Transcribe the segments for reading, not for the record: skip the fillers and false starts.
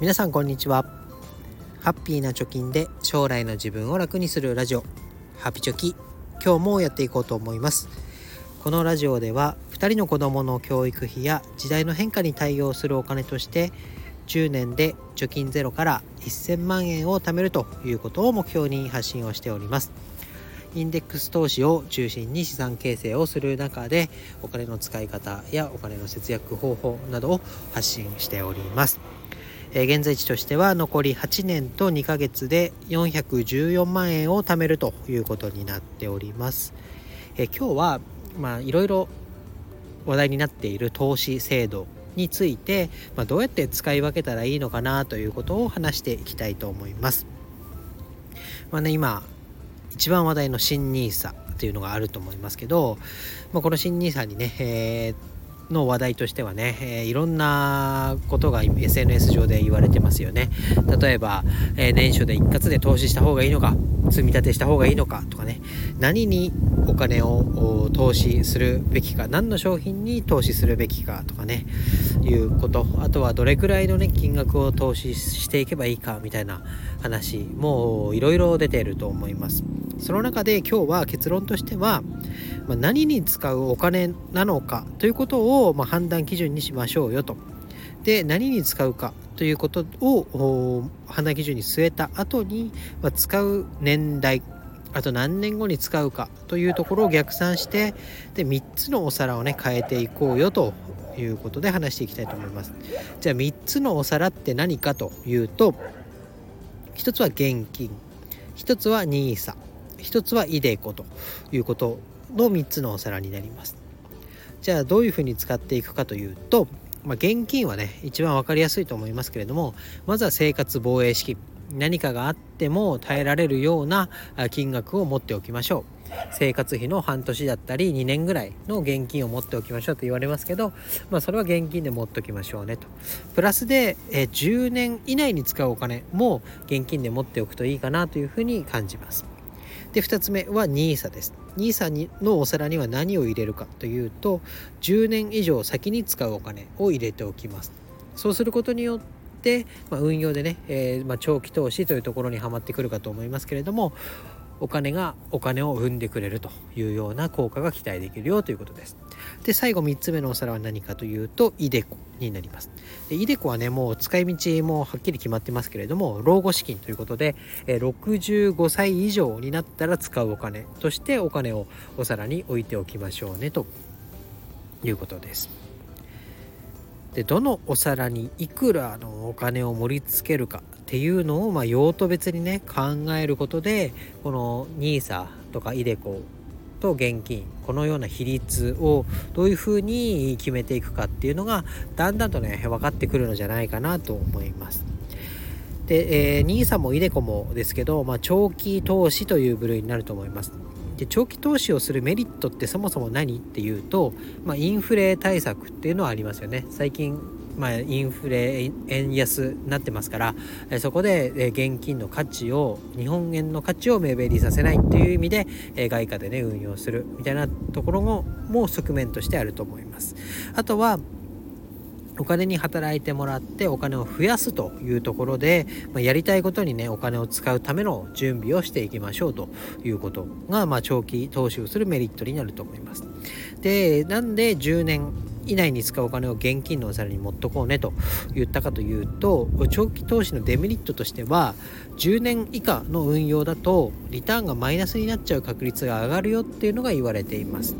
皆さんこんにちは。ハッピーな貯金で将来の自分を楽にするラジオ、ハピチョキ、今日もやっていこうと思います。このラジオでは2人の子どもの教育費や時代の変化に対応するお金として10年で貯金ゼロから1000万円を貯めるということを目標に発信をしております。インデックス投資を中心に資産形成をする中でお金の使い方やお金の節約方法などを発信しております。現在地としては残り8年と2ヶ月で414万円を貯めるということになっております。今日ははいろいろ話題になっている投資制度について、どうやって使い分けたらいいのかなということを話していきたいと思います。今一番話題の新NISAというのがあると思いますけど、この新NISAにね、の話題としてはね、いろんなことが SNS 上で言われてますよね。例えば、年初で一括で投資した方がいいのか、積み立てした方がいいのかとかね、何にお金を投資するべきか、何の商品に投資するべきかとかね、いうこと、あとはどれくらいのね金額を投資していけばいいかみたいな話もいろいろ出ていると思います。その中で今日は結論としては、何に使うお金なのかということを判断基準にしましょうよと。で、何に使うかということを判断基準に据えた後に、使う年代、あと何年後に使うかというところを逆算して、で3つのお皿をね変えていこうよということで話していきたいと思います。じゃあ3つのお皿って何かというと、1つは現金、1つはNISA、1つはイデコということの3つのお皿になります。じゃあどういうふうに使っていくかというと、現金はね一番分かりやすいと思いますけれども、まずは生活防衛資金、何かがあっても耐えられるような金額を持っておきましょう。生活費の半年だったり2年ぐらいの現金を持っておきましょうと言われますけど、それは現金で持っておきましょうねと。プラスで10年以内に使うお金も現金で持っておくといいかなというふうに感じます。で、2つ目はNISAです。NISAのお皿には何を入れるかというと、10年以上先に使うお金を入れておきます。そうすることによって、運用でね、長期投資というところにはまってくるかと思いますけれども、お金がお金を生んでくれるというような効果が期待できるよということです。で、最後3つ目のお皿は何かというとイデコになります。で、イデコはねもう使い道もはっきり決まってますけれども、老後資金ということで65歳以上になったら使うお金としてお金をお皿に置いておきましょうねということです。で、どのお皿にいくらのお金を盛り付けるかっていうのを用途別にね考えることで、このNISAとかイデコと現金、このような比率をどういうふうに決めていくかっていうのがだんだんとね分かってくるのじゃないかなと思います。で、NISAもイデコもですけど、長期投資という部類になると思います。で、長期投資をするメリットってそもそも何っていうと、インフレ対策っていうのはありますよね。最近インフレ、円安になってますから、そこで現金の価値を、日本円の価値を目減りさせないっていう意味で外貨でね運用するみたいなところも側面としてあると思います。あとはお金に働いてもらってお金を増やすというところで、やりたいことにねお金を使うための準備をしていきましょうということが、長期投資をするメリットになると思います。で、なんで10年以内に使うお金を現金のお皿に持っとこうねと言ったかというと、長期投資のデメリットとしては10年以下の運用だとリターンがマイナスになっちゃう確率が上がるよっていうのが言われています。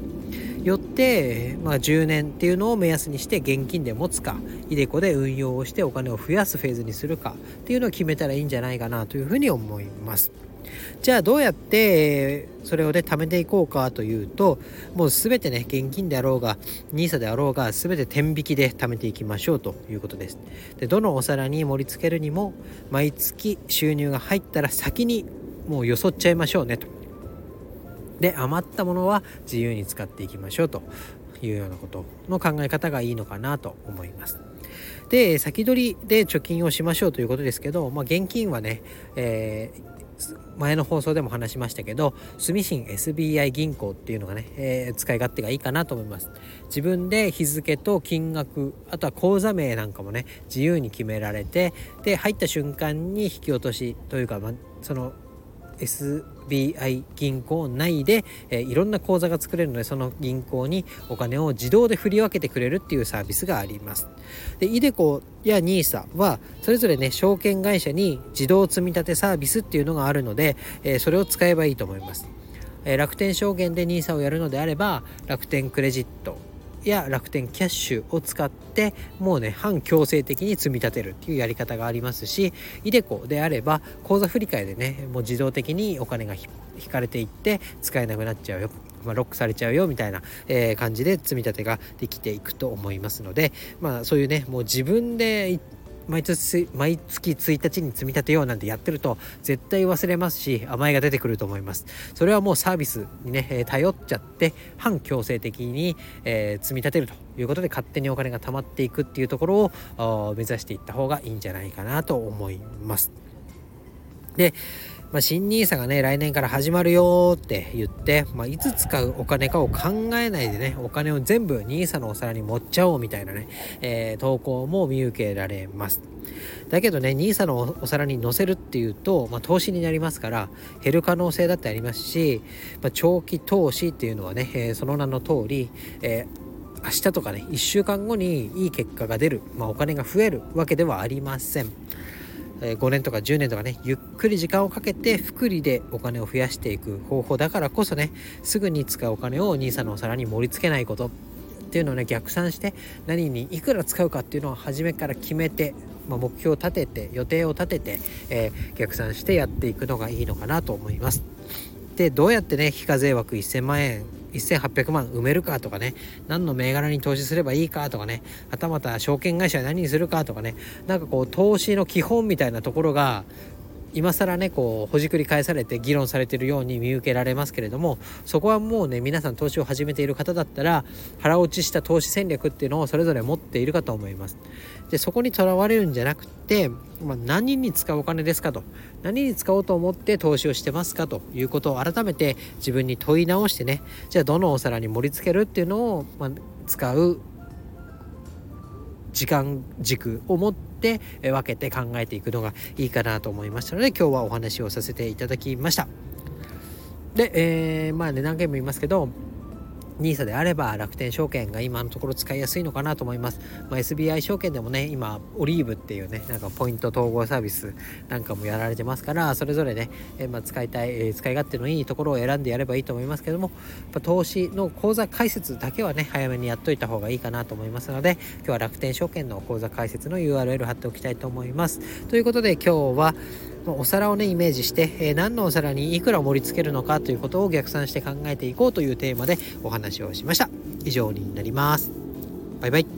よって、10年っていうのを目安にして現金で持つか、イデコで運用をしてお金を増やすフェーズにするかっていうのを決めたらいいんじゃないかなというふうに思います。じゃあどうやってそれをね貯めていこうかというと、もう全てね現金であろうがNISAであろうが全て天引きで貯めていきましょうということです。で、どのお皿に盛り付けるにも毎月収入が入ったら先にもうよそっちゃいましょうねと。で、余ったものは自由に使っていきましょうというようなことの考え方がいいのかなと思います。で、先取りで貯金をしましょうということですけど、現金はね、前の放送でも話しましたけど、住信 SBI 銀行っていうのがね、使い勝手がいいかなと思います。自分で日付と金額、あとは口座名なんかもね自由に決められて、で入った瞬間に引き落としというか、その SBI 銀行内で、いろんな口座が作れるので、その銀行にお金を自動で振り分けてくれるっていうサービスがあります。でイデコやNISAはそれぞれね証券会社に自動積み立てサービスっていうのがあるので、それを使えばいいと思います。楽天証券でNISAをやるのであれば、楽天クレジットや楽天キャッシュを使ってもうね半強制的に積み立てるっていうやり方がありますし、イデコであれば口座振替でねもう自動的にお金が引かれていって使えなくなっちゃうよ、ロックされちゃうよみたいな感じで積み立てができていくと思いますので、そういうねもう自分で毎月1日に積み立てようなんてやってると絶対忘れますし、甘えが出てくると思います。それはもうサービスにね頼っちゃって半強制的に積み立てるということで、勝手にお金が貯まっていくっていうところを目指していった方がいいんじゃないかなと思います。で新NISAがね来年から始まるよって言って、いつ使うお金かを考えないでねお金を全部NISAのお皿に盛っちゃおうみたいなね、投稿も見受けられます。だけどねNISAのお皿に載せるっていうと、投資になりますから減る可能性だってありますし、長期投資っていうのはね、その名の通り、明日とかね1週間後にいい結果が出る、お金が増えるわけではありません。5年とか10年とかねゆっくり時間をかけて複利でお金を増やしていく方法だからこそね、すぐに使うお金をNISAのお皿に盛り付けないことっていうのをね逆算して、何にいくら使うかっていうのを初めから決めて、目標を立てて予定を立てて、逆算してやっていくのがいいのかなと思います。でどうやってね非課税枠1000万円1800万埋めるかとかね、何の銘柄に投資すればいいかとかね、はたまた証券会社は何にするかとかね、なんかこう投資の基本みたいなところが今更ねこうほじくり返されて議論されているように見受けられますけれども、そこはもうね皆さん投資を始めている方だったら腹落ちした投資戦略っていうのをそれぞれ持っているかと思います。でそこにとらわれるんじゃなくて、何に使うお金ですかと、何に使おうと思って投資をしてますかということを改めて自分に問い直してね、じゃあどのお皿に盛り付けるっていうのを、使う時間軸を持って分けて考えていくのがいいかなと思いましたので、今日はお話をさせていただきました。で、何件も言いますけどNISAであれば楽天証券が今のところ使いやすいのかなと思います。SBI 証券でもね今オリーブっていうねなんかポイント統合サービスなんかもやられてますから、それぞれね、使い勝手のいいところを選んでやればいいと思いますけども、投資の口座開設だけはね早めにやっといた方がいいかなと思いますので、今日は楽天証券の口座開設の URL 貼っておきたいと思います。ということで今日はお皿をねイメージして、何のお皿にいくら盛り付けるのかということを逆算して考えていこうというテーマでお話をしました。以上になります。バイバイ。